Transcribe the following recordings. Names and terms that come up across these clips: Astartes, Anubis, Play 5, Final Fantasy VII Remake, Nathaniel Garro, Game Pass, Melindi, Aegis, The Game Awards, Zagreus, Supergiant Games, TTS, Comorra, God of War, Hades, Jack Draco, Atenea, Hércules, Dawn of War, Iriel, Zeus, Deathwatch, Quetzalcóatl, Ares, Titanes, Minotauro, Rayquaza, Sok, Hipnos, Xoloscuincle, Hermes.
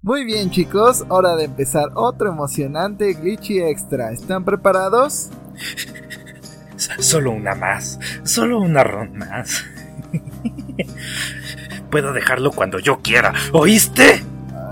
Muy bien, chicos, hora de empezar otro emocionante Glitchy Extra. ¿Están preparados? Solo una más, solo una ronda más. Puedo dejarlo cuando yo quiera, ¿oíste?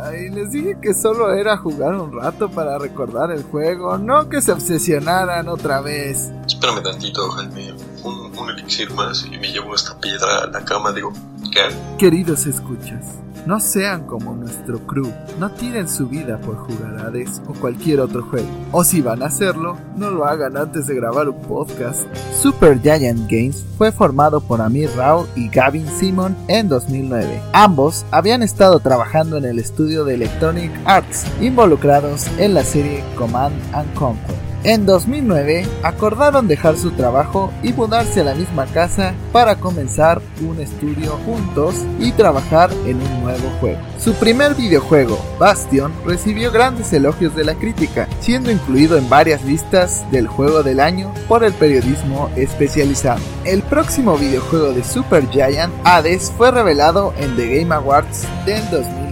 Ay, les dije que solo era jugar un rato para recordar el juego, no que se obsesionaran otra vez. Espérame tantito, Jaime, un elixir más y me llevo esta piedra a la cama, digo, ¿qué? Queridos escuchas, no sean como nuestro crew, no tiren su vida por jugar Hades o cualquier otro juego. O si van a hacerlo, no lo hagan antes de grabar un podcast. Supergiant Games fue formado por Amir Rao y Gavin Simon en 2009. Ambos habían estado trabajando en el estudio de Electronic Arts, involucrados en la serie Command & Conquer. En 2009 acordaron dejar su trabajo y mudarse a la misma casa para comenzar un estudio juntos y trabajar en un nuevo juego. Su primer videojuego, Bastion, recibió grandes elogios de la crítica, siendo incluido en varias listas del juego del año por el periodismo especializado. El próximo videojuego de Supergiant, Hades, fue revelado en The Game Awards del 2018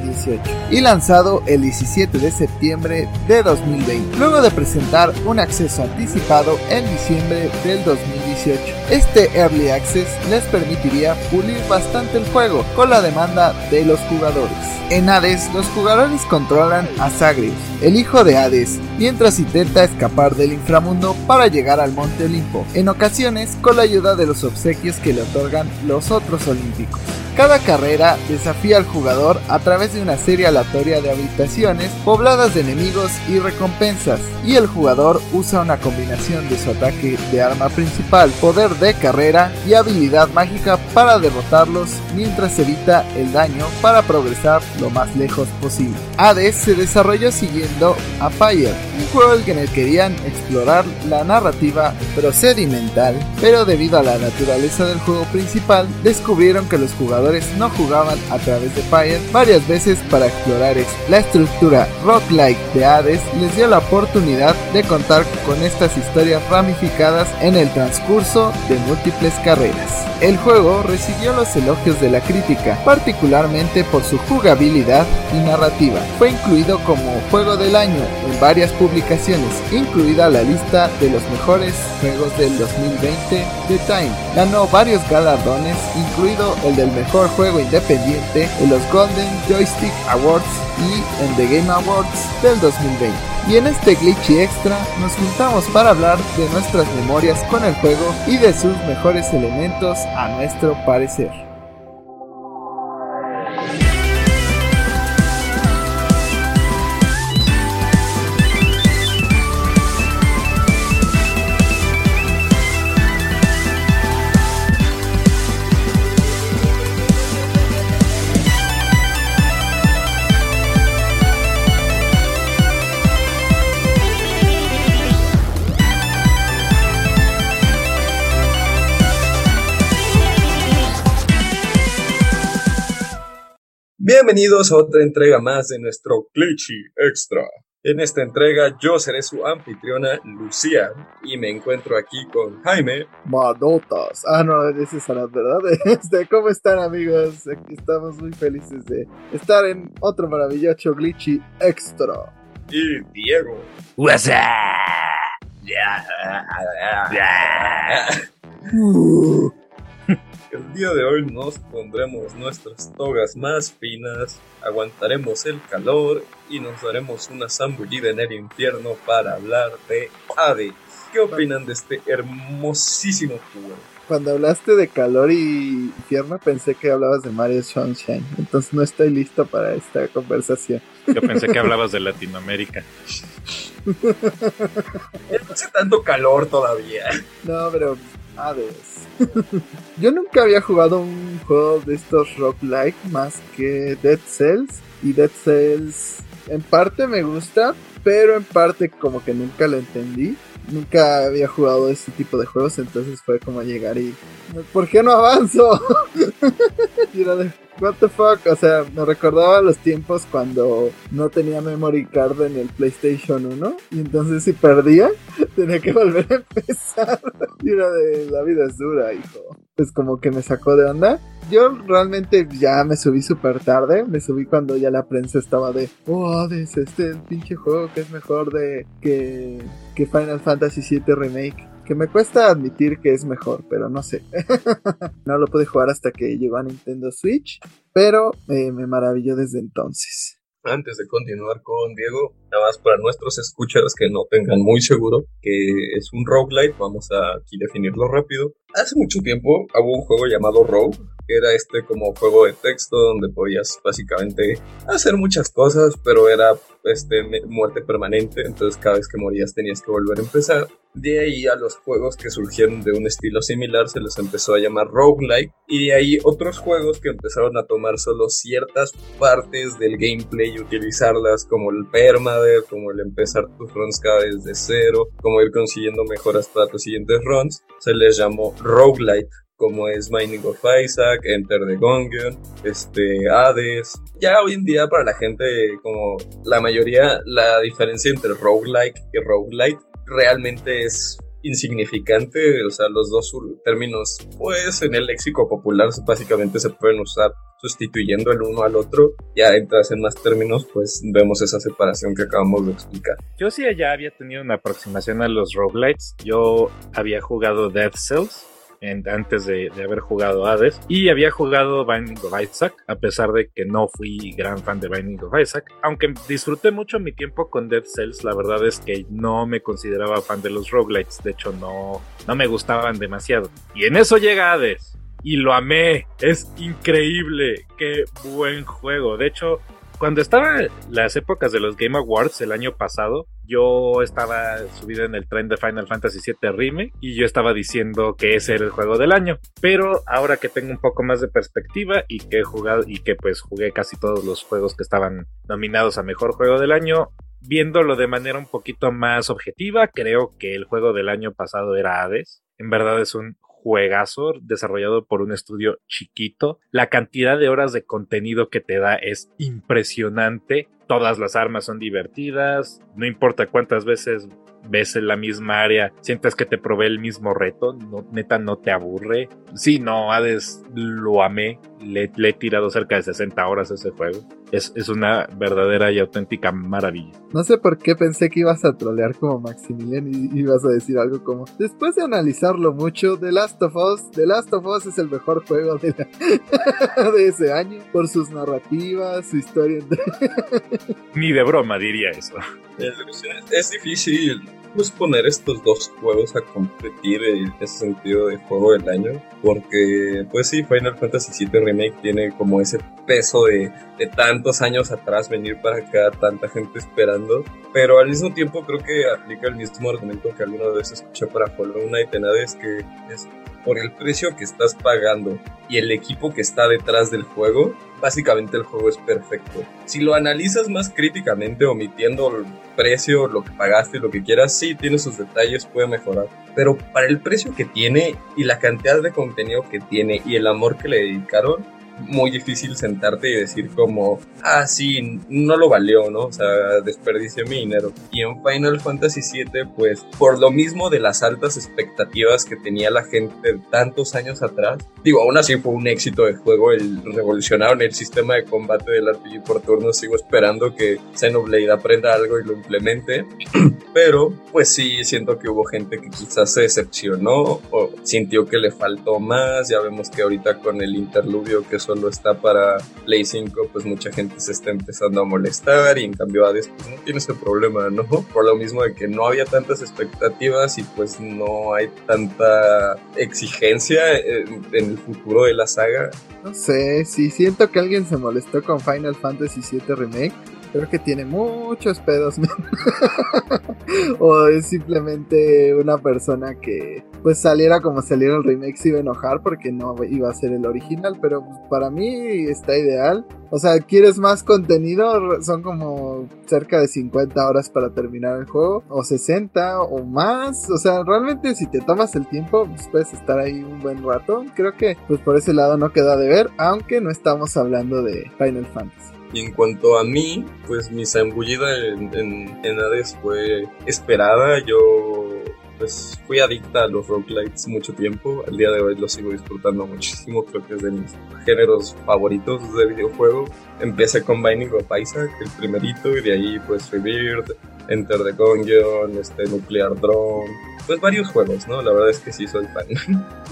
y lanzado el 17 de septiembre de 2020, luego de presentar un acceso anticipado en diciembre del 2018. Este Early Access les permitiría pulir bastante el juego con la demanda de los jugadores. En Hades, los jugadores controlan a Zagreus, el hijo de Hades, mientras intenta escapar del inframundo para llegar al Monte Olimpo, en ocasiones con la ayuda de los obsequios que le otorgan los otros olímpicos. Cada carrera desafía al jugador a través de una serie aleatoria de habitaciones pobladas de enemigos y recompensas, y el jugador usa una combinación de su ataque de arma principal, poder de carrera y habilidad mágica para derrotarlos mientras evita el daño para progresar lo más lejos posible. Hades se desarrolló siguiendo a Fire, un juego en el que querían explorar la narrativa procedimental, pero debido a la naturaleza del juego principal, descubrieron que los jugadores no jugaban a través de Fire varias veces para explorar esto. La estructura roguelike de Hades les dio la oportunidad de contar con estas historias ramificadas en el transcurso de múltiples carreras. El juego recibió los elogios de la crítica, particularmente por su jugabilidad y narrativa. Fue incluido como Juego del Año en varias publicaciones, incluida la lista de los mejores juegos del 2020 de Time. Ganó varios galardones, incluido el del mejor juego independiente en los Golden Joystick Awards y en The Game Awards del 2020. Y en este Glitchy Extra nos juntamos para hablar de nuestras memorias con el juego y de sus mejores elementos a nuestro parecer. Bienvenidos a otra entrega más de nuestro Glitchy Extra. En esta entrega yo seré su anfitriona, Lucía, y me encuentro aquí con Jaime. Manotas. Ah, no, ese es Alan, ¿verdad? ¿Cómo están, amigos? Aquí estamos muy felices de estar en otro maravilloso Glitchy Extra. Y Diego. What's up? El día de hoy nos pondremos nuestras togas más finas, aguantaremos el calor y nos daremos una zambullida en el infierno para hablar de Hades. ¿Qué opinan de este hermosísimo juego? Cuando hablaste de calor y infierno pensé que hablabas de Mario Sunshine, entonces no estoy listo para esta conversación. Yo pensé que hablabas de Latinoamérica. No hace tanto calor todavía. No, pero... Hades. Yo nunca había jugado un juego de estos roguelike más que Dead Cells. Y Dead Cells en parte me gusta, pero en parte como que nunca lo entendí. Nunca había jugado este tipo de juegos, entonces fue como llegar y... ¿Por qué no avanzo? Y era de... What the fuck, o sea, me recordaba los tiempos cuando no tenía memory card en el PlayStation 1 y entonces si perdía tenía que volver a empezar. Y era de, la vida es dura, hijo. pues como que me sacó de onda. Yo realmente ya me subí súper tarde, me subí cuando ya la prensa estaba de Hades, este pinche juego que es mejor que Final Fantasy VII Remake, que me cuesta admitir que es mejor, pero no sé. No lo pude jugar hasta que llegó a Nintendo Switch, pero me maravilló desde entonces. Antes de continuar con Diego, nada más para nuestros escuchas que no tengan muy seguro que es un roguelite, vamos a aquí definirlo rápido. Hace mucho tiempo hubo un juego llamado Rogue, que era este como juego de texto donde podías básicamente hacer muchas cosas, pero era muerte permanente, entonces cada vez que morías tenías que volver a empezar. De ahí a los juegos que surgieron de un estilo similar se les empezó a llamar roguelike, y de ahí otros juegos que empezaron a tomar solo ciertas partes del gameplay y utilizarlas, como el permadeath, como el empezar tus runs cada vez de cero, como ir consiguiendo mejoras para tus siguientes runs. Se les llamó roguelite, como es Binding of Isaac, Enter the Gungeon, Hades. Ya hoy en día para la gente, como la mayoría, la diferencia entre roguelike y roguelite realmente es insignificante. O sea, los dos términos, pues en el léxico popular básicamente se pueden usar sustituyendo el uno al otro. Ya entras en más términos, pues vemos esa separación que acabamos de explicar. Yo sí ya había tenido una aproximación a los roguelites. Yo había jugado Dead Cells antes de haber jugado Hades, y había jugado Binding of Isaac, a pesar de que no fui gran fan de Binding of Isaac, aunque disfruté mucho mi tiempo con Dead Cells. La verdad es que no me consideraba fan de los roguelites, de hecho no me gustaban demasiado, y en eso llega Hades, y lo amé, es increíble, qué buen juego. De hecho, cuando estaban las épocas de los Game Awards el año pasado, yo estaba subido en el tren de Final Fantasy VII Remake y yo estaba diciendo que ese era el juego del año. Pero ahora que tengo un poco más de perspectiva y que he jugado y que pues jugué casi todos los juegos que estaban nominados a mejor juego del año, viéndolo de manera un poquito más objetiva, creo que el juego del año pasado era Hades. En verdad es un juegazo desarrollado por un estudio chiquito. La cantidad de horas de contenido que te da es impresionante. Todas las armas son divertidas. No importa cuántas veces ves en la misma área, sientes que te provee el mismo reto. No, neta, no te aburre. Sí, no, Hades lo amé. Le he tirado cerca de 60 horas a ese juego. Es una verdadera y auténtica maravilla. No sé por qué pensé que ibas a trolear como Maximilian y ibas a decir algo como: después de analizarlo mucho, The Last of Us es el mejor juego de ese año, por sus narrativas, su historia. Ni de broma diría eso. Es difícil pues poner estos dos juegos a competir en ese sentido de juego del año, porque pues sí, Final Fantasy VII Remake tiene como ese peso de tantos años atrás venir para acá, tanta gente esperando, pero al mismo tiempo creo que aplica el mismo argumento que alguna vez escuché para Hollow Knight en Hades, que es por el precio que estás pagando y el equipo que está detrás del juego, básicamente el juego es perfecto. Si lo analizas más críticamente, omitiendo el precio, lo que pagaste, lo que quieras, sí, tiene sus detalles, puede mejorar. Pero para el precio que tiene y la cantidad de contenido que tiene y el amor que le dedicaron, muy difícil sentarte y decir como, ah, sí, no lo valió, ¿no? O sea, desperdicié mi dinero. Y en Final Fantasy VII, pues, por lo mismo de las altas expectativas que tenía la gente tantos años atrás, digo, aún así fue un éxito de juego. Revolucionaron el sistema de combate del RPG por turnos. Sigo esperando que Xenoblade aprenda algo y lo implemente. Pero, pues sí, siento que hubo gente que quizás se decepcionó o sintió que le faltó más. Ya vemos que ahorita con el interludio que solo está para Play 5, pues mucha gente se está empezando a molestar, y en cambio Hades pues no tiene ese problema, ¿no? Por lo mismo de que no había tantas expectativas y pues no hay tanta exigencia en el futuro de la saga. No sé, sí, siento que alguien se molestó con Final Fantasy VII Remake. Creo que tiene muchos pedos, ¿no? O es simplemente una persona que pues saliera como saliera el remake, se iba a enojar porque no iba a ser el original, pero para mí está ideal. O sea, ¿quieres más contenido? Son como cerca de 50 horas para terminar el juego, o 60 o más. O sea, realmente si te tomas el tiempo, pues puedes estar ahí un buen rato. Creo que pues por ese lado no queda de ver, aunque no estamos hablando de Final Fantasy. Y en cuanto a mí, pues mi zambullida en Hades fue esperada. Yo pues fui adicta a los roguelites mucho tiempo. Al día de hoy los sigo disfrutando muchísimo, creo que es de mis géneros favoritos de videojuego. Empecé con Binding of Isaac, el primerito, y de ahí pues Rebirth, Enter the Gungeon, Nuclear Drone, pues varios juegos, ¿no? La verdad es que sí soy fan.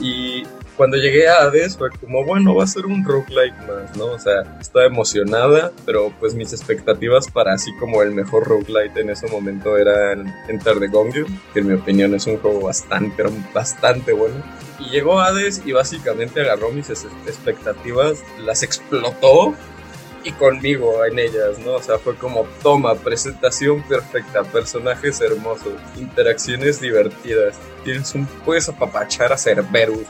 Y cuando llegué a Hades fue como, bueno, va a ser un roguelike más, ¿no? O sea, estaba emocionada, pero pues mis expectativas para así como el mejor roguelite en ese momento eran Enter the Gungeon, que en mi opinión es un juego bastante bueno. Y llegó Hades y básicamente agarró mis expectativas, las explotó, y conmigo en ellas, ¿no? O sea, fue como, toma, presentación perfecta, personajes hermosos, interacciones divertidas, puedes apapachar a Cerberus,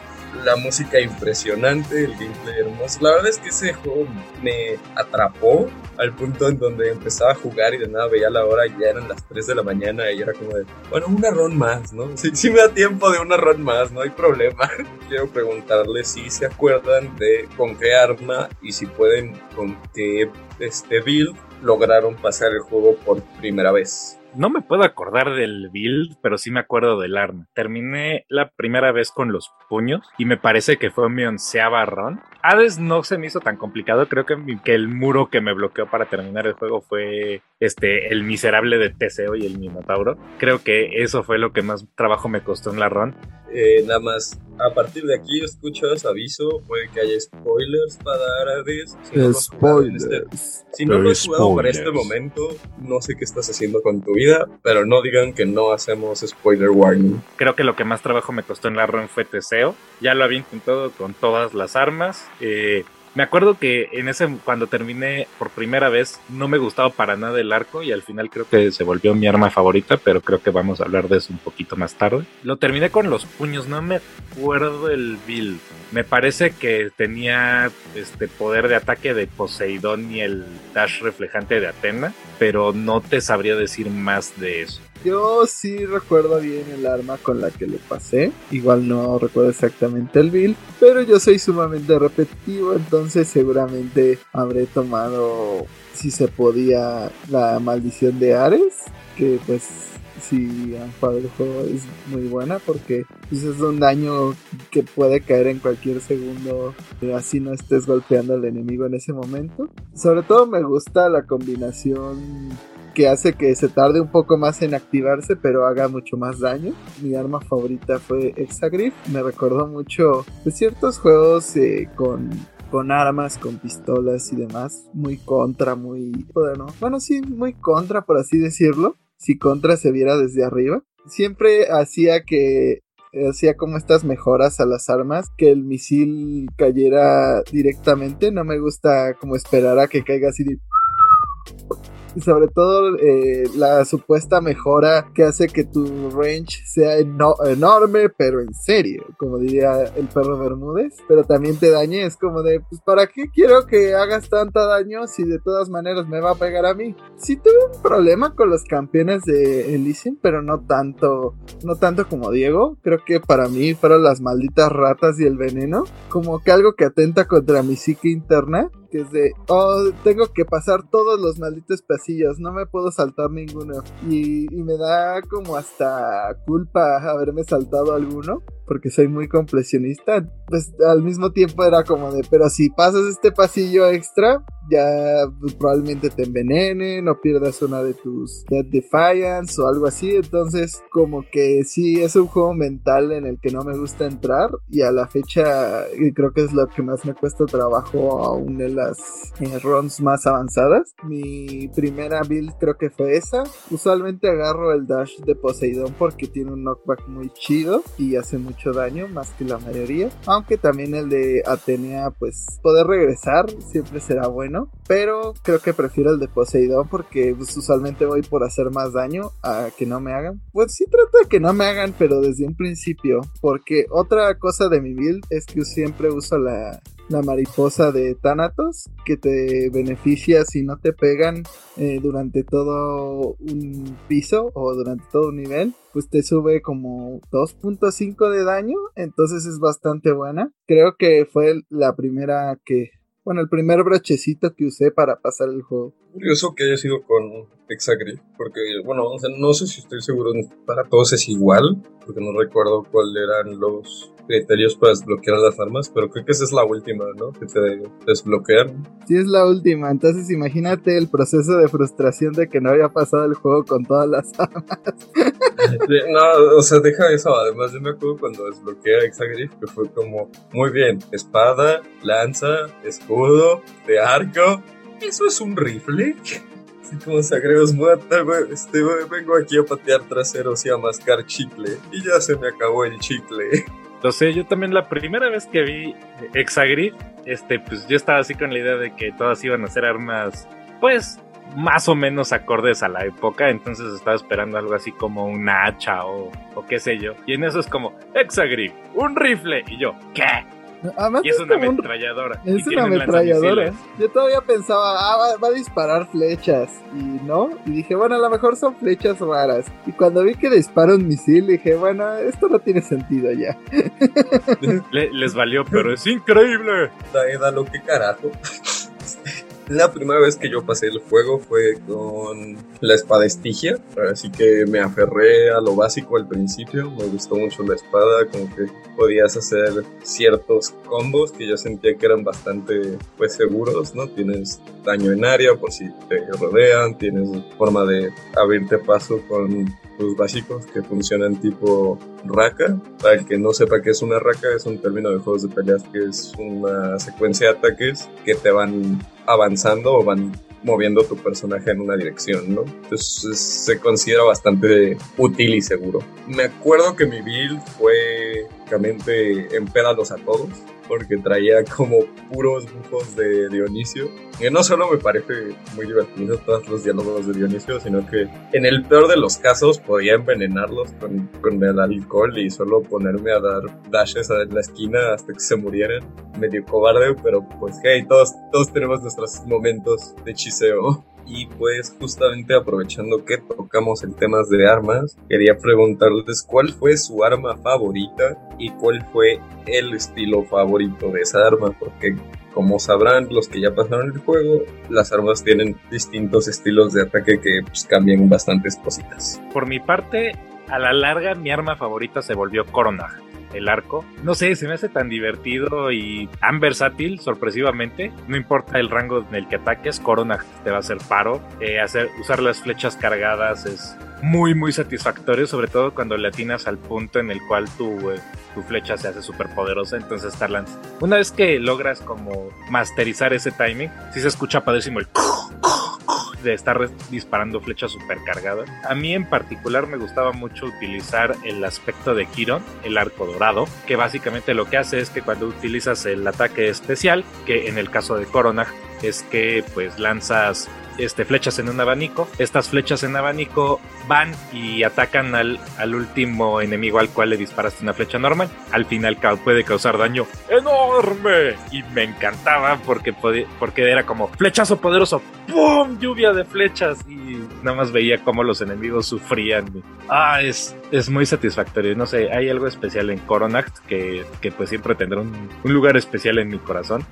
la música impresionante, el gameplay hermoso. La verdad es que ese juego me atrapó al punto en donde empezaba a jugar y de nada veía la hora y ya eran las 3 de la mañana y era como de, bueno, una run más, ¿no? Sí me da tiempo de una run más, no hay problema. Quiero preguntarles si se acuerdan de con qué arma y si pueden con qué build lograron pasar el juego por primera vez. No me puedo acordar del build, pero sí me acuerdo del arma. Terminé la primera vez con los puños y me parece que fue mi 11ª run. Hades no se me hizo tan complicado, creo que el muro que me bloqueó para terminar el juego fue el miserable de Teseo y el Minotauro. Creo que eso fue lo que más trabajo me costó en la run. Nada más, a partir de aquí escuchas, aviso, puede que haya spoilers para Hades. Si no lo has jugado para este momento, no sé qué estás haciendo con tu vida, pero no digan que no hacemos spoiler warning. Creo que lo que más trabajo me costó en la run fue Teseo. Ya lo había intentado con todas las armas. Me acuerdo que cuando terminé por primera vez no me gustaba para nada el arco y al final creo que se volvió mi arma favorita, pero creo que vamos a hablar de eso un poquito más tarde. Lo terminé con los puños, no me acuerdo el build. Me parece que tenía poder de ataque de Poseidón y el dash reflejante de Atenea, pero no te sabría decir más de eso. Yo sí recuerdo bien el arma con la que le pasé, igual no recuerdo exactamente el build, pero yo soy sumamente repetitivo, entonces seguramente habré tomado, si se podía, la maldición de Ares, que pues si han jugado el juego es muy buena porque pues, es un daño que puede caer en cualquier segundo, así no estés golpeando al enemigo en ese momento. Sobre todo me gusta la combinación que hace que se tarde un poco más en activarse, pero haga mucho más daño. Mi arma favorita fue Exagryph. Me recordó mucho de ciertos juegos con armas, con pistolas y demás. Muy contra, muy... Bueno, sí, muy contra, por así decirlo. Si contra se viera desde arriba. Siempre hacía como estas mejoras a las armas, que el misil cayera directamente. No me gusta como esperar a que caiga así de... Y sobre todo la supuesta mejora que hace que tu range sea enorme, pero en serio, como diría el perro Bermúdez, pero también te dañe. Es como de, pues ¿para qué quiero que hagas tanto daño si de todas maneras me va a pegar a mí? Sí tuve un problema con los campeones de Elisio, pero no tanto como Diego. Creo que para mí fueron las malditas ratas y el veneno, como que algo que atenta contra mi psique interna, que es de, tengo que pasar todos los malditos pasillos, no me puedo saltar ninguno, y me da como hasta culpa haberme saltado alguno, porque soy muy completionista. Pues al mismo tiempo era como de, pero si pasas este pasillo extra, ya pues, probablemente te envenenen o pierdas una de tus Dead Defiance o algo así. Entonces como que sí, es un juego mental en el que no me gusta entrar, y a la fecha creo que es lo que más me cuesta trabajo aún en las runs más avanzadas. Mi primera build creo que fue esa. Usualmente agarro el dash de Poseidón porque tiene un knockback muy chido y hace mucho daño, más que la mayoría, aunque también el de Atenea, pues poder regresar siempre será bueno, pero creo que prefiero el de Poseidón porque pues, usualmente voy por hacer más daño a que no me hagan. Pues sí trato de que no me hagan, pero desde un principio, porque otra cosa de mi build es que siempre uso la mariposa de Thanatos, que te beneficia si no te pegan durante todo un piso o durante todo un nivel, pues te sube como 2.5 de daño, entonces es bastante buena. Creo que fue la primera que Bueno, el primer brachecito que usé para pasar el juego. Curioso que haya sido con Exagryph, porque, bueno, o sea, no sé si estoy seguro, para todos es igual, porque no recuerdo cuáles eran los criterios para desbloquear las armas, pero creo que esa es la última, ¿no? Que te desbloquean. Sí, es la última, entonces imagínate el proceso de frustración de que no había pasado el juego con todas las armas. No, o sea, deja eso. Además, yo me acuerdo cuando desbloqueé Exagryph, que fue como, muy bien, espada, lanza, escudo, de arco. ¿Eso es un rifle? Así como Zagreus, vengo aquí a patear traseros y a mascar chicle. Y ya se me acabó el chicle. Lo sé, yo también la primera vez que vi Exagryph, pues yo estaba así con la idea de que todas iban a ser armas, pues, más o menos acordes a la época, entonces estaba esperando algo así como una hacha o qué sé yo, y en eso es como Exagryph, un rifle, y yo, ¿qué? Además, y es una ametralladora. Es una ametralladora. Yo todavía pensaba, va a disparar flechas. Y no, y dije, bueno, a lo mejor son flechas raras. Y cuando vi que dispara un misil, dije, bueno, esto no tiene sentido ya. Les valió, pero es increíble. Dalo, qué carajo. La primera vez que yo pasé el juego fue con la espada estigia, así que me aferré a lo básico al principio, me gustó mucho la espada, como que podías hacer ciertos combos que yo sentía que eran bastante, pues, seguros, ¿no? Tienes daño en área por si te rodean, tienes forma de abrirte paso con los básicos que funcionan tipo raka. Para el que no sepa qué es una raka, es un término de juegos de peleas que es una secuencia de ataques que te van avanzando o van moviendo tu personaje en una dirección, ¿no? Entonces se considera bastante útil y seguro. Me acuerdo que mi build fue prácticamente empédalos a todos, porque traía como puros bufos de Dionisio, que no solo me parece muy divertido todos los diálogos de Dionisio, sino que en el peor de los casos podía envenenarlos con el alcohol y solo ponerme a dar dashes a la esquina hasta que se murieran. Medio cobarde, pero pues hey, todos tenemos nuestros momentos de chiseo. Y pues justamente aprovechando que tocamos el tema de armas, quería preguntarles cuál fue su arma favorita y cuál fue el estilo favorito de esa arma, porque como sabrán los que ya pasaron el juego, las armas tienen distintos estilos de ataque que pues, cambian bastantes cositas. Por mi parte, a la larga mi arma favorita se volvió Coronach, el arco. No sé, se me hace tan divertido y tan versátil, sorpresivamente. No importa el rango en el que ataques, Coronach te va a hacer paro. Usar las flechas cargadas es muy, muy satisfactorio, sobre todo cuando le atinas al punto en el cual tu flecha se hace súper poderosa. Entonces, una vez que logras como masterizar ese timing, sí se escucha padrísimo el de estar disparando flechas supercargadas. A mí en particular me gustaba mucho utilizar el aspecto de Chiron, el arco dorado, que básicamente lo que hace es que cuando utilizas el ataque especial, que en el caso de Coronach es que pues lanzas flechas en un abanico, estas flechas en abanico van y atacan al último enemigo al cual le disparaste una flecha normal, al final puede causar daño enorme, y me encantaba porque era como flechazo poderoso, ¡pum! Lluvia de flechas, y nada más veía cómo los enemigos sufrían. Es muy satisfactorio, no sé, hay algo especial en Coronach que pues siempre tendrá un lugar especial en mi corazón.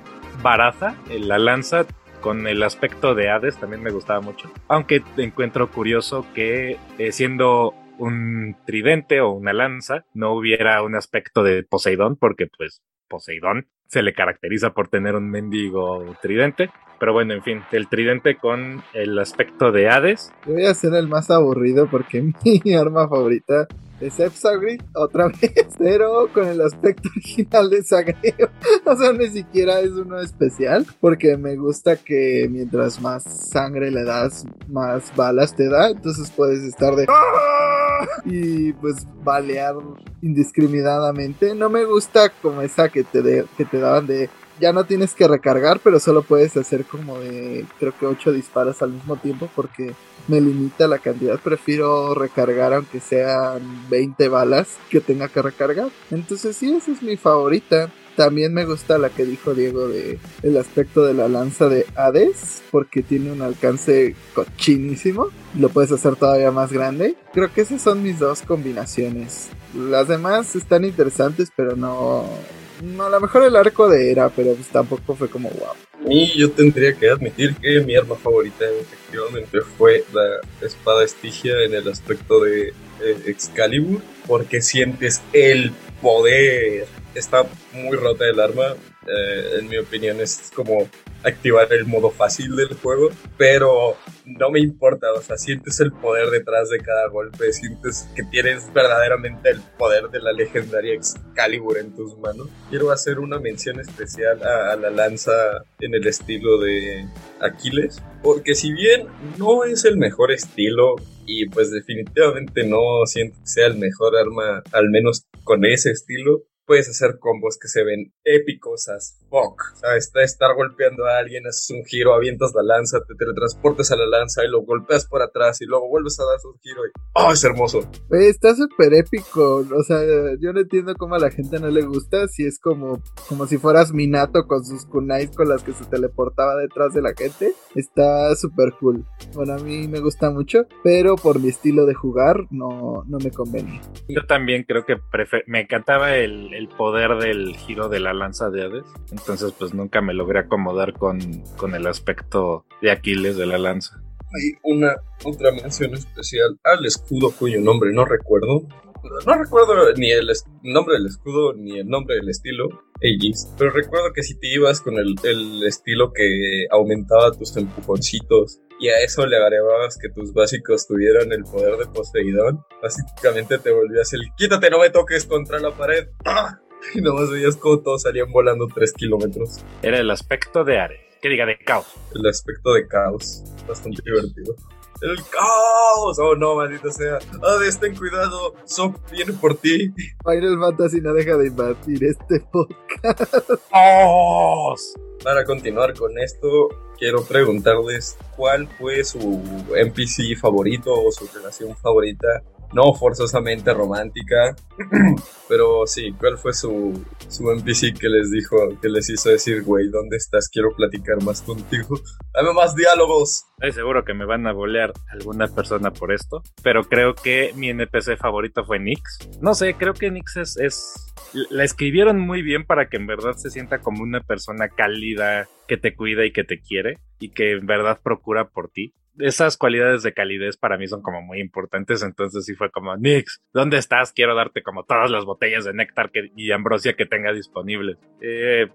Baraza, la lanza, con el aspecto de Hades también me gustaba mucho, aunque encuentro curioso que siendo un tridente o una lanza no hubiera un aspecto de Poseidón, porque pues Poseidón se le caracteriza por tener un mendigo tridente, pero bueno, en fin, el tridente con el aspecto de Hades. Yo voy a ser el más aburrido porque mi arma favorita es Exagryph, otra vez, pero con el aspecto original de Zagreus. O sea, ni siquiera es uno especial, porque me gusta que mientras más sangre le das, más balas te da, entonces puedes estar de y pues balear indiscriminadamente. No me gusta como esa que te daban de ya no tienes que recargar, pero solo puedes hacer como de, creo que 8 disparos al mismo tiempo, porque me limita la cantidad, prefiero recargar aunque sean 20 balas que tenga que recargar. Entonces sí, esa es mi favorita. También me gusta la que dijo Diego de el aspecto de la lanza de Hades, porque tiene un alcance cochinísimo, lo puedes hacer todavía más grande. Creo que esas son mis dos combinaciones. Las demás están interesantes, pero no No, a lo mejor el arco de Hera, pero pues tampoco fue como wow. Y yo tendría que admitir que mi arma favorita efectivamente fue la espada estigia en el aspecto de Excalibur, porque sientes el poder. Está muy rota el arma, en mi opinión es como activar el modo fácil del juego, pero no me importa, o sea, sientes el poder detrás de cada golpe, sientes que tienes verdaderamente el poder de la legendaria Excalibur en tus manos. Quiero hacer una mención especial a la lanza en el estilo de Aquiles, porque si bien no es el mejor estilo, y pues definitivamente no siento que sea el mejor arma, al menos con ese estilo, puedes hacer combos que se ven épicos as fuck. O sea, estar golpeando a alguien, haces un giro, avientas la lanza, te teletransportas a la lanza y lo golpeas por atrás y luego vuelves a dar un giro y ¡oh, es hermoso! Está súper épico. O sea, yo no entiendo cómo a la gente no le gusta, si es como si fueras Minato con sus kunais con las que se teleportaba detrás de la gente. Está súper cool. Bueno, a mí me gusta mucho, pero por mi estilo de jugar no me convenía. Yo también creo que me encantaba el poder del giro de la lanza de Hades, entonces pues nunca me logré acomodar con el aspecto de Aquiles de la lanza. Hay una otra mención especial al escudo cuyo nombre no recuerdo. No recuerdo ni el nombre del escudo ni el nombre del estilo, Aegis, pero recuerdo que si te ibas con el estilo que aumentaba tus empujoncitos y a eso le agregabas que tus básicos tuvieran el poder de Poseidón, básicamente te volvías el quítate, no me toques contra la pared. ¡Ah! Y nomás veías como todos salían volando 3 kilómetros. Era el aspecto de Ares, que diga de Caos. El aspecto de Caos, bastante divertido. ¡El caos! ¡Oh no, maldita sea! ¡Hades, ten cuidado! ¡Sok viene por ti! Final Fantasy no deja de invadir este podcast. ¡Caos! Para continuar con esto, quiero preguntarles cuál fue su NPC favorito o su relación favorita. No forzosamente romántica, pero sí, ¿cuál fue su NPC que les dijo, que les hizo decir, güey, ¿dónde estás? Quiero platicar más contigo. ¡Dame más diálogos! Estoy seguro que me van a bolear alguna persona por esto, pero creo que mi NPC favorito fue Nyx. No sé, creo que Nyx es... La escribieron muy bien para que en verdad se sienta como una persona cálida, que te cuida y que te quiere, y que en verdad procura por ti. Esas cualidades de calidez para mí son como muy importantes, entonces sí fue como Nyx, ¿dónde estás? Quiero darte como todas las botellas de néctar y ambrosia que tenga disponibles.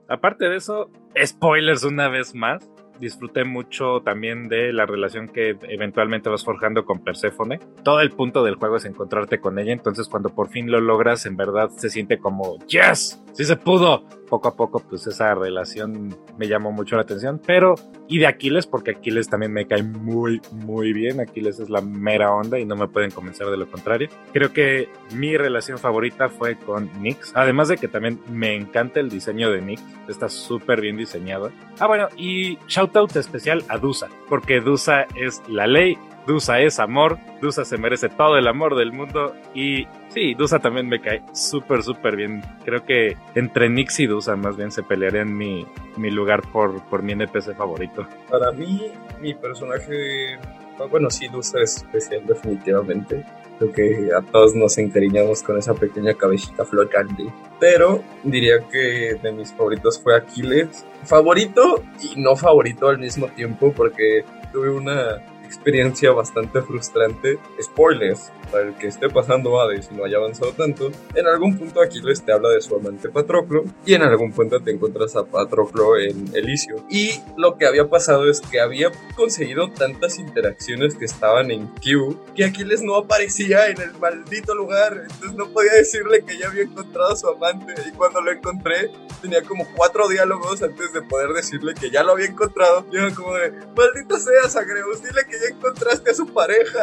Aparte de eso, spoilers una vez más, disfruté mucho también de la relación que eventualmente vas forjando con Perséfone. Todo el punto del juego es encontrarte con ella, entonces cuando por fin lo logras, en verdad se siente como ¡yes! ¡Sí se pudo! Poco a poco, pues esa relación me llamó mucho la atención, pero... Y de Aquiles, porque Aquiles también me cae muy, muy bien. Aquiles es la mera onda y no me pueden convencer de lo contrario. Creo que mi relación favorita fue con Nyx, además de que también me encanta el diseño de Nyx. Está súper bien diseñado. Ah, bueno, y shoutout especial a Dusa, porque Dusa es la ley, Dusa es amor, Dusa se merece todo el amor del mundo y... Sí, Dusa también me cae súper, súper bien. Creo que entre Nyx y Dusa más bien se pelearían mi lugar por mi NPC favorito. Para mí, mi personaje... Bueno, sí, Dusa es especial definitivamente. Creo que a todos nos encariñamos con esa pequeña cabecita flotante. Pero diría que de mis favoritos fue Aquiles. Favorito y no favorito al mismo tiempo porque tuve una... experiencia bastante frustrante. Spoilers, para el que esté pasando Hades y no haya avanzado tanto, en algún punto Aquiles te habla de su amante Patroclo y en algún punto te encuentras a Patroclo en Elisio. Y lo que había pasado es que había conseguido tantas interacciones que estaban en queue que Aquiles no aparecía en el maldito lugar, entonces no podía decirle que ya había encontrado a su amante, y cuando lo encontré tenía como 4 diálogos antes de poder decirle que ya lo había encontrado. Y era como de, maldita sea Zagreus, dile que ya encontraste a su pareja.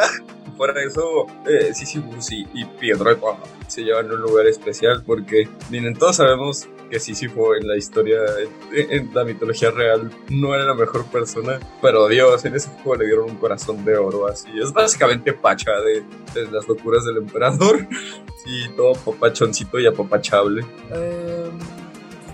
Por eso Sisyphus y Piedra se llevan a un lugar especial porque, miren, todos sabemos que Sísifo en la historia, en la mitología real, no era la mejor persona, pero Dios, en ese juego le dieron un corazón de oro, así es básicamente pacha de las locuras del emperador. Sí, todo papachoncito y apapachable.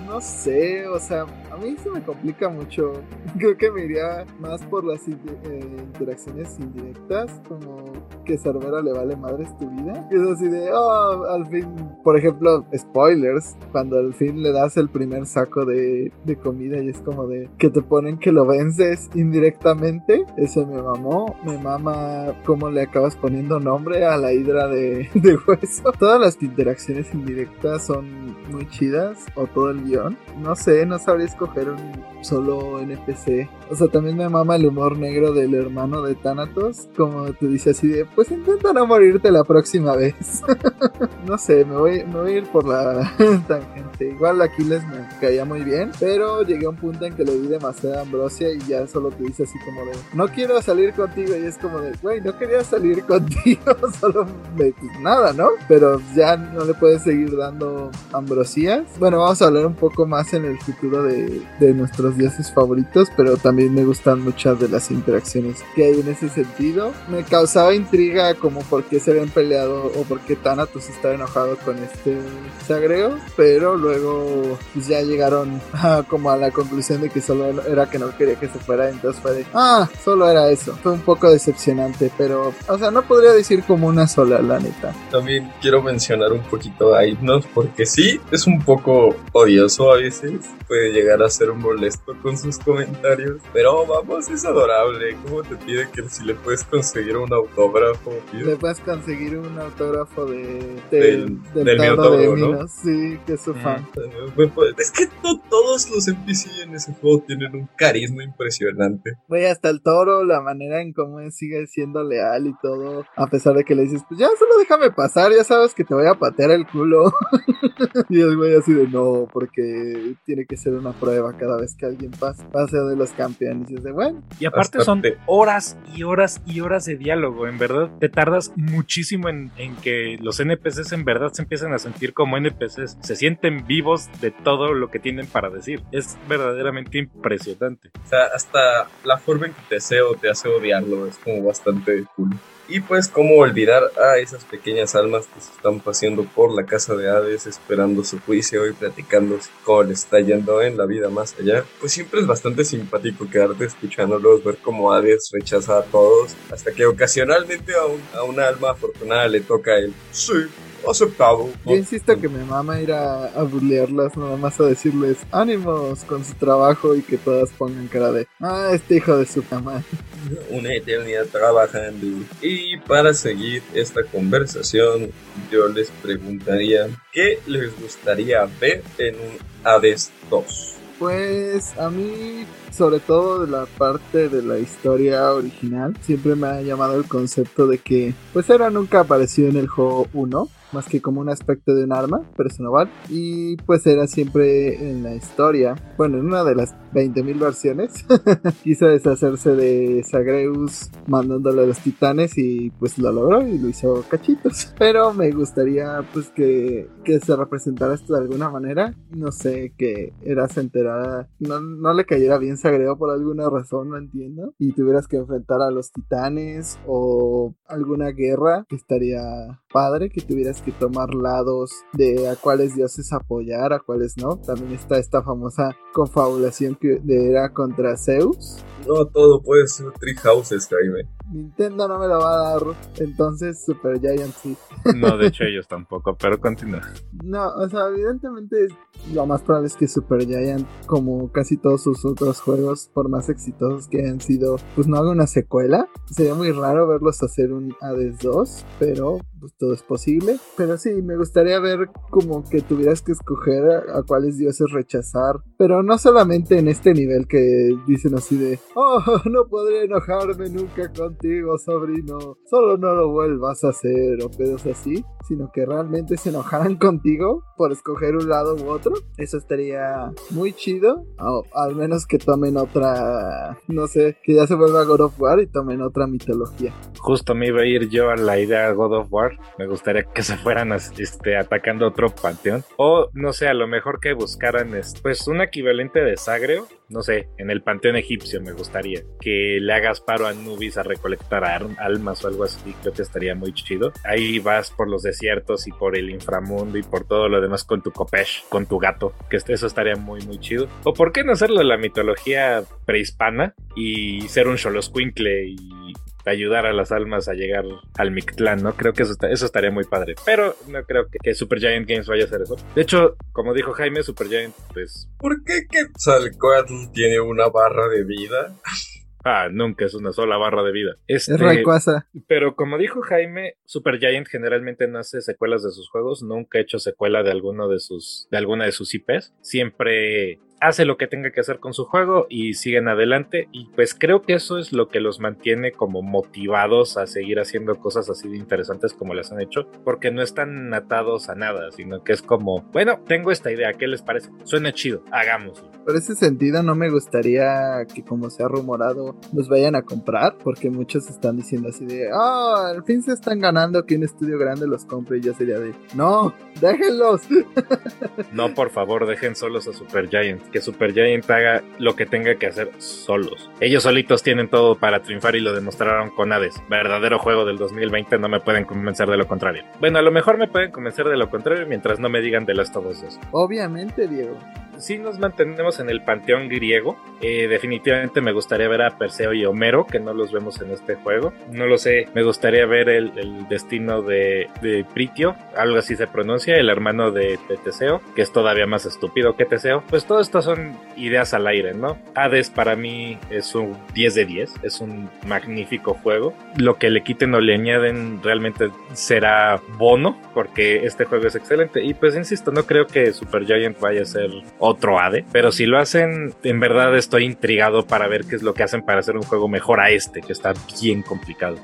No sé, o sea, a mí se me complica mucho. Creo que me iría más por las interacciones indirectas, como que Cerbero le vale madres tu vida. Y es así de, oh, al fin. Por ejemplo, spoilers, cuando al fin le das el primer saco de comida y es como de que te ponen que lo vences indirectamente. Eso me mamó. Me mama cómo le acabas poniendo nombre a la hidra de hueso. Todas las interacciones indirectas son muy chidas, o todo el guión. No sé, no sabría escoger un solo NPC. O sea, también me mama el humor negro del hermano de Thanatos, como te dice así de, pues intenta no morirte la próxima vez. No sé, me voy a ir por la tangente. Igual Aquiles me caía muy bien, pero llegué a un punto en que le di demasiada ambrosia y ya solo te dice así como de, no quiero salir contigo, y es como de, güey, no quería salir contigo, solo me nada, ¿no? Pero ya no le puedes seguir dando ambrosías. Bueno, vamos a hablar un poco más en el futuro de nuestros dioses favoritos, pero también me gustan muchas de las interacciones que hay en ese sentido. Me causaba intriga como por qué se habían peleado o por qué Thanatos estaba enojado con este Zagreus, pero luego ya llegaron como a la conclusión de que solo era que no quería que se fuera, entonces fue de, solo era eso. Fue un poco decepcionante, pero, o sea, no podría decir como una sola, la neta. También quiero mencionar un poquito a Hipnos, porque sí, es un poco odioso a veces, puede llegar a ser un molesto con sus comentarios, pero vamos, es adorable. ¿Cómo te pide que si le puedes conseguir un autógrafo? Tío? Le puedes conseguir un autógrafo del Minotauro, de Minos, ¿no? Sí, que es su fan. Es que todos los NPC en ese juego tienen un carisma impresionante. Güey, hasta el toro, la manera en cómo sigue siendo leal y todo, a pesar de que le dices, pues ya solo déjame pasar, ya sabes que te voy a patear el culo. Y el güey así de no, porque tiene que ser una prueba cada vez que alguien pase de los campeones. Y es de bueno. Y aparte son horas y horas y horas de diálogo, en verdad. Te tardas muchísimo en que los NPCs en verdad se empiezan a sentir como NPCs. Se sienten vivos de todo lo que tienen para decir. Es verdaderamente impresionante. O sea, hasta la forma en que Teseo te hace odiarlo es como bastante cool. Y pues cómo olvidar a esas pequeñas almas que se están paseando por la casa de Hades esperando su juicio y platicando cómo le está yendo en la vida más allá. Pues siempre es bastante simpático quedarte escuchándolos, ver cómo Hades rechaza a todos, hasta que ocasionalmente a una alma afortunada le toca el sí. Aceptado. Yo insisto que me mama ir a bullearlas, nada más a decirles ánimos con su trabajo y que todas pongan cara de este hijo de su mamá. Una eternidad trabajando. Y para seguir esta conversación, yo les preguntaría ¿qué les gustaría ver en un Hades 2? Pues a mí, sobre todo de la parte de la historia original, siempre me ha llamado el concepto de que pues Hera nunca apareció en el juego 1, más que como un aspecto de un arma personal, y pues Hera siempre en la historia, bueno, en una de las 20.000 versiones, quiso deshacerse de Zagreus mandándole a los titanes y pues lo logró y lo hizo cachitos. Pero me gustaría pues que se representara esto de alguna manera, no sé, que Hera se enterara, no le cayera bien Zagreus por alguna razón, no entiendo, y tuvieras que enfrentar a los titanes o alguna guerra, que estaría padre, que tuvieras que tomar lados de a cuáles dioses apoyar, a cuáles no. También está esta famosa confabulación que era contra Zeus. No todo puede ser Three Houses, Jaime. Nintendo no me lo va a dar, entonces Supergiant sí. No, de hecho ellos tampoco, pero continúa. No, o sea, evidentemente lo más probable es que Supergiant, como casi todos sus otros juegos, por más exitosos que hayan sido, pues no haga una secuela. Sería muy raro verlos hacer un Hades 2, pero pues todo es posible. Pero sí, me gustaría ver como que tuvieras que escoger a cuáles dioses rechazar, pero no solamente en este nivel que dicen así de no podré enojarme nunca contigo, sobrino, solo no lo vuelvas a hacer, o pedos así, sino que realmente se enojaran contigo por escoger un lado u otro. Eso estaría muy chido, o al menos que tomen otra, no sé, que ya se vuelva God of War y tomen otra mitología. Justo me iba a ir yo a la idea de God of War, terror. Me gustaría que se fueran atacando otro panteón. O, no sé, a lo mejor que buscaran pues un equivalente de Zagreo, no sé, en el panteón egipcio me gustaría. Que le hagas paro a Anubis a recolectar almas o algo así, creo que estaría muy chido. Ahí vas por los desiertos y por el inframundo y por todo lo demás con tu copesh, con tu gato, que eso estaría muy, muy chido. O por qué no hacerlo la mitología prehispana y ser un xoloscuincle y ayudar a las almas a llegar al Mictlán, ¿no? Creo que eso estaría muy padre, pero no creo que Supergiant Games vaya a hacer eso. De hecho, como dijo Jaime, Supergiant, pues... ¿Por qué Quetzalcóatl tiene una barra de vida? Ah, nunca es una sola barra de vida. Es Rayquaza. Pero como dijo Jaime, Supergiant generalmente no hace secuelas de sus juegos, nunca ha hecho secuela de alguna de sus IPs. Siempre hace lo que tenga que hacer con su juego y siguen adelante, y pues creo que eso es lo que los mantiene como motivados a seguir haciendo cosas así de interesantes como las han hecho, porque no están atados a nada, sino que es como, bueno, tengo esta idea, ¿qué les parece? Suena chido, hagámoslo. Por ese sentido no me gustaría que, como se ha rumorado, los vayan a comprar, porque muchos están diciendo así de, al fin se están ganando que un estudio grande los compre, y yo sería de, no, déjenlos. No, por favor, dejen solos a Supergiant. Que Supergiant haga lo que tenga que hacer solos. Ellos solitos tienen todo para triunfar y lo demostraron con Hades, verdadero juego del 2020. No me pueden convencer de lo contrario. Bueno, a lo mejor me pueden convencer de lo contrario mientras no me digan de las todas dos. Obviamente, Diego. Si nos mantenemos en el panteón griego, definitivamente me gustaría ver a Perseo y Homero, que no los vemos en este juego. No lo sé, me gustaría ver el destino de Pritio, algo así se pronuncia, el hermano de Teseo, que es todavía más estúpido que Teseo. Pues todo esto son ideas al aire, ¿no? Hades para mí es un 10 de 10, es un magnífico juego. Lo que le quiten o le añaden realmente será bono, porque este juego es excelente. Y pues insisto, no creo que Supergiant vaya a ser otro ADE, pero si lo hacen, en verdad estoy intrigado para ver qué es lo que hacen para hacer un juego mejor a este, que está bien complicado.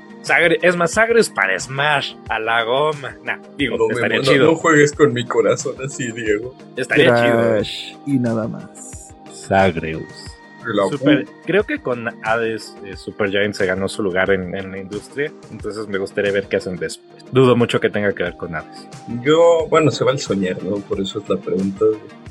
Es más, Zagreus para Smash, a la goma. Nah, digo, no, estaría chido. No juegues con mi corazón así, Diego. Estaría chido. Y nada más. Zagreus. Creo que con Hades, Supergiant se ganó su lugar en la industria, entonces me gustaría ver qué hacen después. Dudo mucho que tenga que ver con Hades. Yo, bueno, se va el soñar, ¿no? Por eso es la pregunta.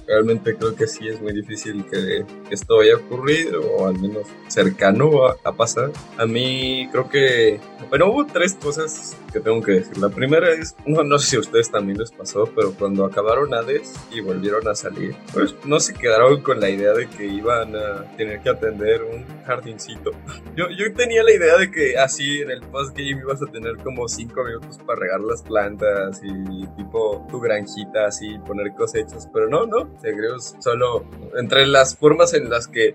Realmente creo que sí es muy difícil que esto haya ocurrido, o al menos cercano a pasar. A mí creo que... Bueno, hubo tres cosas que tengo que decir. La primera es... No sé si a ustedes también les pasó, pero cuando acabaron Hades y volvieron a salir, pues no se quedaron con la idea de que iban a tener que atender un jardincito. Yo tenía la idea de que así en el postgame ibas a tener como 5 minutos para regar las plantas y tipo tu granjita así, poner cosechas, pero no. Zagreus solo entre las formas en las que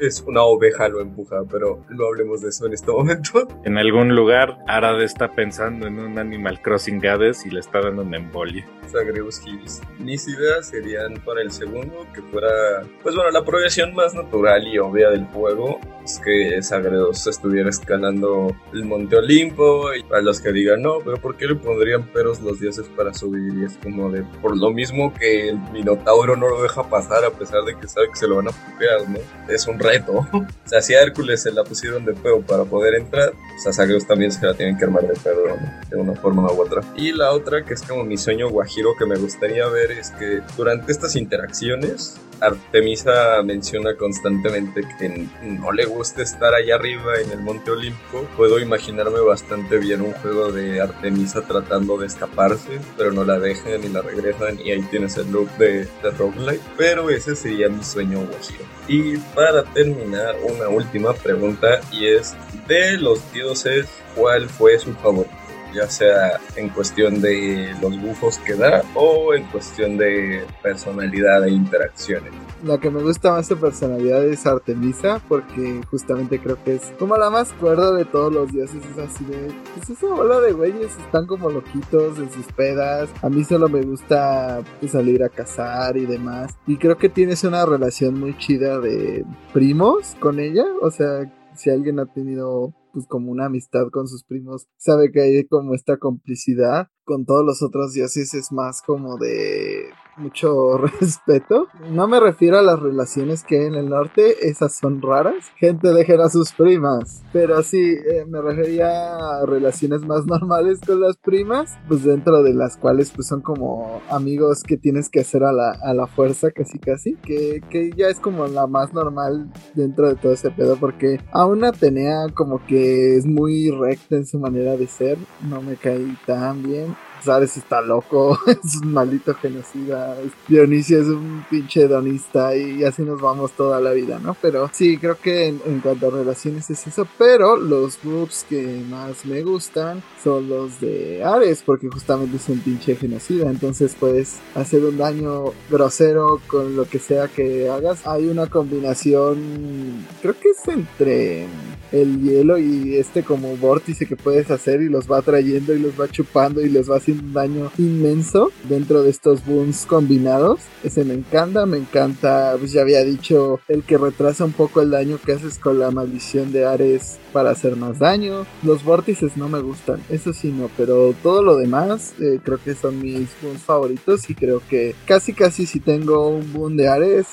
es una oveja lo empuja, pero no hablemos de eso en este momento. En algún lugar Arad está pensando en un Animal Crossing Hades y le está dando una embolia. Zagreus Hades. Mis ideas serían para el segundo que fuera, pues bueno, la progresión más natural y obvia del juego es que Zagreus estuviera escalando el Monte Olimpo, y para los que digan no, pero ¿por qué le pondrían peros los dioses para subir? Y es como de, por lo mismo que el Minotauro no lo deja pasar a pesar de que sabe que se lo van a putear, ¿no? Es un reto. O sea, si a Hércules se la pusieron de pedo para poder entrar, pues a Zagreus también se la tienen que armar de pedo, ¿no? De una forma u otra. Y la otra, que es como mi sueño guajiro que me gustaría ver, es que durante estas interacciones Artemisa menciona constantemente que no le gusta estar allá arriba en el Monte Olimpo. Puedo imaginarme bastante bien un juego de Artemisa tratando de escaparse, pero no la dejan y la regresan, y ahí tienes el loop de roguelike. Pero ese sería mi sueño guajiro. Y para terminar, una última pregunta, y es, de los dioses, ¿cuál fue su favorito? Ya sea en cuestión de los bufos que da o en cuestión de personalidad e interacciones. La que me gusta más de personalidad es Artemisa, porque justamente creo que es como la más cuerda de todos los dioses. Es así de, pues esa bola de güeyes están como loquitos en sus pedas, a mí solo me gusta salir a cazar y demás. Y creo que tienes una relación muy chida de primos con ella. O sea, si alguien ha tenido pues como una amistad con sus primos, sabe que hay como esta complicidad. Con todos los otros dioses es más como de... mucho respeto. No me refiero a las relaciones que hay en el norte, esas son raras. Gente, dejen a sus primas. Pero sí, me refería a relaciones más normales con las primas, pues dentro de las cuales pues son como amigos que tienes que hacer a la fuerza, casi casi, que ya es como la más normal dentro de todo ese pedo, porque aún Atenea como que es muy recta en su manera de ser, no me cae tan bien. Ares está loco, es un maldito genocida, Dionisio es un pinche hedonista y así nos vamos toda la vida, ¿no? Pero sí, creo que en cuanto a relaciones es eso, pero los groups que más me gustan son los de Ares, porque justamente es un pinche genocida, entonces puedes hacer un daño grosero con lo que sea que hagas. Hay una combinación, creo que es entre el hielo y como vórtice que puedes hacer, y los va atrayendo y los va chupando y les va haciendo un daño inmenso dentro de estos booms combinados. Ese me encanta, pues ya había dicho, el que retrasa un poco el daño que haces con la maldición de Ares para hacer más daño. Los vórtices no me gustan, eso sí no, pero todo lo demás creo que son mis booms favoritos, y creo que casi si tengo un boom de Ares,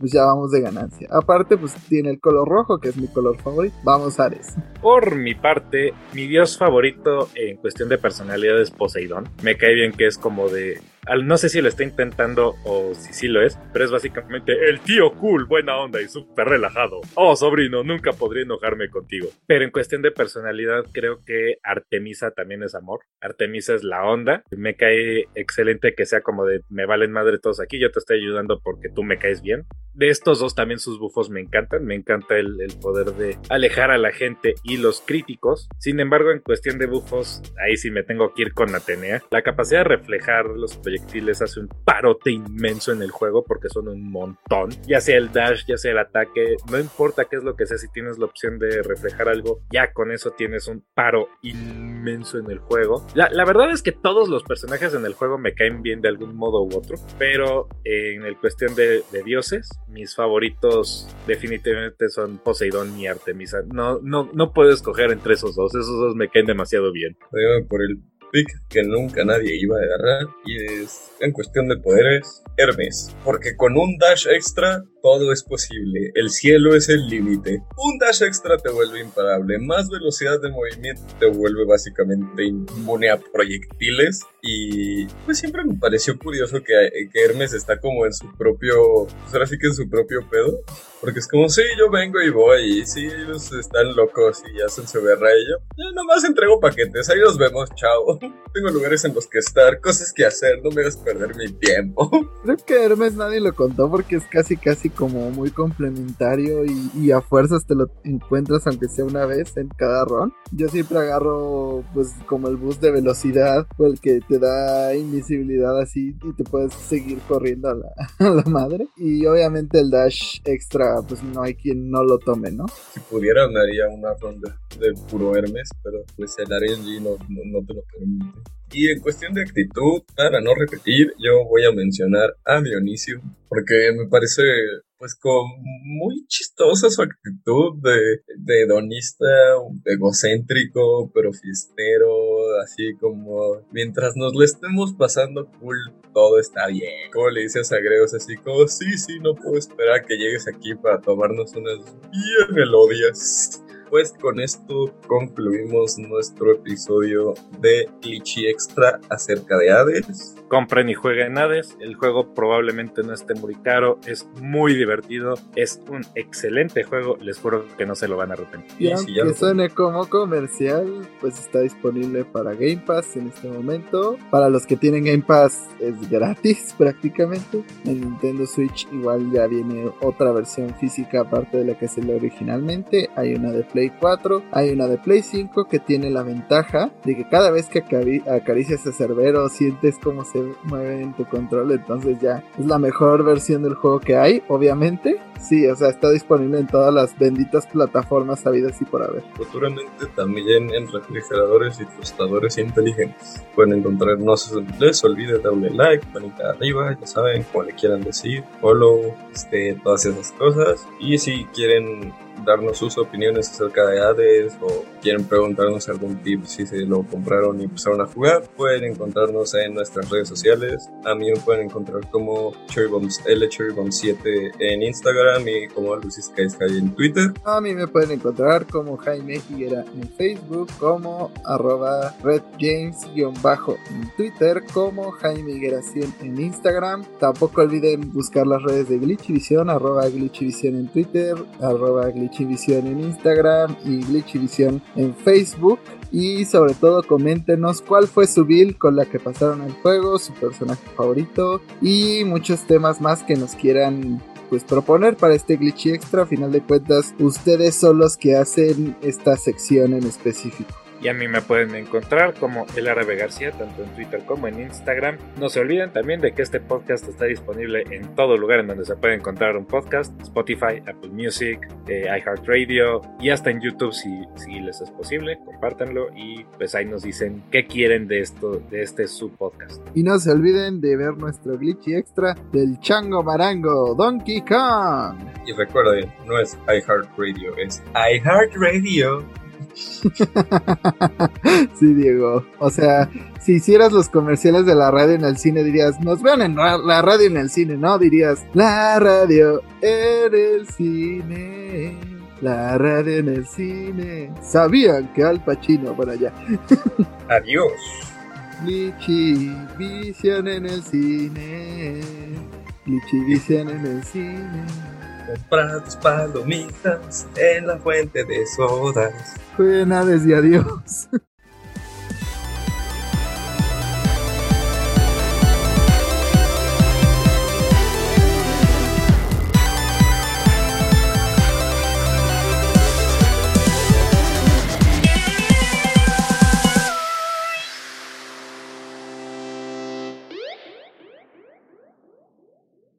pues ya vamos de ganancia. Aparte pues tiene el color rojo, que es mi color favorito. Vamos Ares. Por mi parte, mi dios favorito en cuestión de personalidad es Poseidón. Me cae bien que es como de... No sé si lo está intentando o si sí lo es, pero es básicamente el tío cool, buena onda y súper relajado. Oh, sobrino, nunca podría enojarme contigo. Pero en cuestión de personalidad, creo que Artemisa también es amor. Artemisa es la onda. Me cae excelente que sea como de me valen madre todos aquí, yo te estoy ayudando porque tú me caes bien. De estos dos también sus bufos me encantan. Me encanta el poder de alejar a la gente y los críticos. Sin embargo, en cuestión de bufos, ahí sí me tengo que ir con Atenea. La capacidad de reflejar los proyectiles hace un parote inmenso en el juego, porque son un montón, ya sea el dash, ya sea el ataque, no importa qué es lo que sea, si tienes la opción de reflejar algo, ya con eso tienes un paro inmenso en el juego. La verdad es que todos los personajes en el juego me caen bien de algún modo u otro, pero en el cuestión de dioses, mis favoritos definitivamente son Poseidón y Artemisa. No puedo escoger entre esos dos me caen demasiado bien. Por el pick que nunca nadie iba a agarrar, y es, en cuestión de poderes, Hermes, porque con un dash extra todo es posible, el cielo es el límite, un dash extra te vuelve imparable, más velocidad de movimiento te vuelve básicamente inmune a proyectiles, y pues siempre me pareció curioso que Hermes está como en su propio, pues ahora sí que en su propio pedo, porque es como, sí, yo vengo y voy, y sí, ellos están locos y hacen su guerra, y yo nomás entrego paquetes, ahí nos vemos, chao, tengo lugares en los que estar, cosas que hacer, no me hagas perder mi tiempo. Creo que Hermes nadie lo contó porque es casi como muy complementario y a fuerzas te lo encuentras aunque sea una vez en cada run. Yo siempre agarro pues como el bus de velocidad o el que te da invisibilidad así y te puedes seguir corriendo a la madre, y obviamente el dash extra pues no hay quien no lo tome, ¿no? Si pudiera me haría una ronda de puro Hermes, pero pues el RNG no te lo permite. Y en cuestión de actitud, para no repetir, yo voy a mencionar a Dionisio, porque me parece pues con muy chistosa su actitud de hedonista, egocéntrico, pero fiestero, así como mientras nos le estemos pasando cool, todo está bien. Como le dice a Zagreus, así como, sí, no puedo esperar que llegues aquí para tomarnos unas bien melodias. Pues con esto concluimos nuestro episodio de Glitchy Extra acerca de Hades. Compren y jueguen Hades, el juego probablemente no esté muy caro, es muy divertido, es un excelente juego, les juro que no se lo van a arrepentir. Y aunque si suene como comercial, pues está disponible para Game Pass en este momento. Para los que tienen Game Pass es gratis prácticamente. En Nintendo Switch igual ya viene otra versión física aparte de la que salió originalmente, hay una de Play 4, hay una de Play 5 que tiene la ventaja de que cada vez que acaricias a Cerbero sientes cómo se mueve en tu control, entonces ya es la mejor versión del juego que hay, obviamente. Sí, o sea, está disponible en todas las benditas plataformas habidas y por haber. Futuramente también en refrigeradores y tostadores inteligentes. Pueden encontrar, no se les olvide darle like, manita arriba, ya saben, como le quieran decir, follow, todas esas cosas. Y si quieren darnos sus opiniones acerca de Hades o quieren preguntarnos algún tip si se lo compraron y empezaron a jugar, pueden encontrarnos en nuestras redes sociales. A mí me pueden encontrar como LCherrybomb7 en Instagram y como LucisKaiskai en Twitter. A mí me pueden encontrar como Jaime Higuera en Facebook, como @redgames_ en Twitter, como Jaime Higuera 100 en Instagram. Tampoco olviden buscar las redes de Glitchivision, @Glitchivision en Twitter, @Glitchivision en Instagram y Glitchivision en Facebook. Y sobre todo coméntenos cuál fue su build con la que pasaron el juego, su personaje favorito y muchos temas más que nos quieran pues proponer para este Glitchy Extra. A final de cuentas, ustedes son los que hacen esta sección en específico. Y a mí me pueden encontrar como El Árabe García, tanto en Twitter como en Instagram. No se olviden también de que este podcast está disponible en todo lugar en donde se puede encontrar un podcast: Spotify, Apple Music, iHeartRadio y hasta en YouTube si les es posible. Compártanlo y pues ahí nos dicen qué quieren de esto, de este subpodcast. Y no se olviden de ver nuestro Glitchy Extra del Chango Marango Donkey Kong. Y recuerden, no es iHeartRadio, es iHeartRadio. Sí, Diego. O sea, si hicieras los comerciales de la radio en el cine, dirías: nos vean en la radio en el cine. No, dirías: la radio en el cine, la radio en el cine. Sabían que Al Pacino para allá. Adiós. Glitchivision en el cine, Glitchivision en el cine. Compra tus palomitas en la fuente de sodas. Buenas y adiós.